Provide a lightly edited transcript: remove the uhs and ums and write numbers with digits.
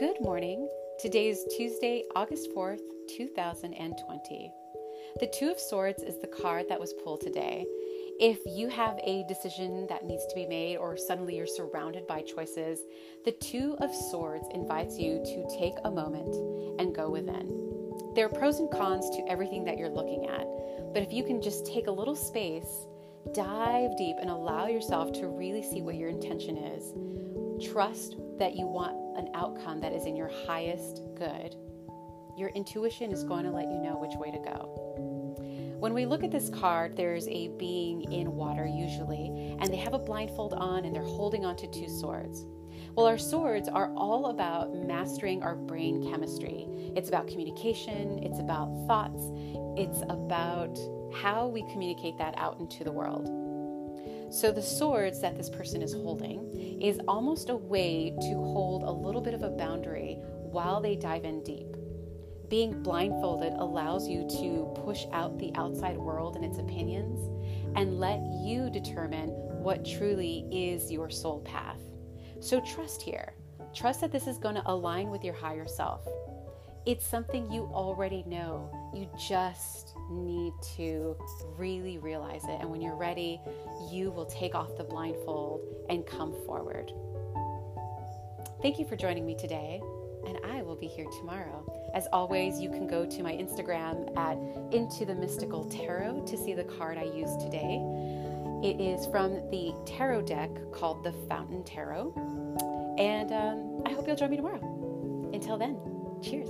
Good morning. Today is Tuesday, August 4th, 2020. The Two of Swords is the card that was pulled today. If you have a decision that needs to be made or suddenly you're surrounded by choices, the Two of Swords invites you to take a moment and go within. There are pros and cons to everything that you're looking at, but if you can just take a little space, dive deep and allow yourself to really see what your intention is. Trust that you want an outcome that is in your highest good. Your intuition is going to let you know which way to go. When we look at this card, there's a being in water usually, and they have a blindfold on and they're holding onto two swords. Well, our swords are all about mastering our brain chemistry. It's about communication, it's about thoughts, it's about how we communicate that out into the world. So the swords that this person is holding is almost a way to hold a little bit of a boundary while they dive in deep. Being blindfolded allows you to push out the outside world and its opinions and let you determine what truly is your soul path. So trust here. Trust that this is going to align with your higher self. It's something you already know. You just need to really realize it. And when you're ready, you will take off the blindfold and come forward. Thank you for joining me today, and I will be here tomorrow. As always, you can go to my Instagram at Into the Mystical Tarot to see the card I used today. It is from the tarot deck called the Fountain Tarot. And I hope you'll join me tomorrow. Until then, cheers.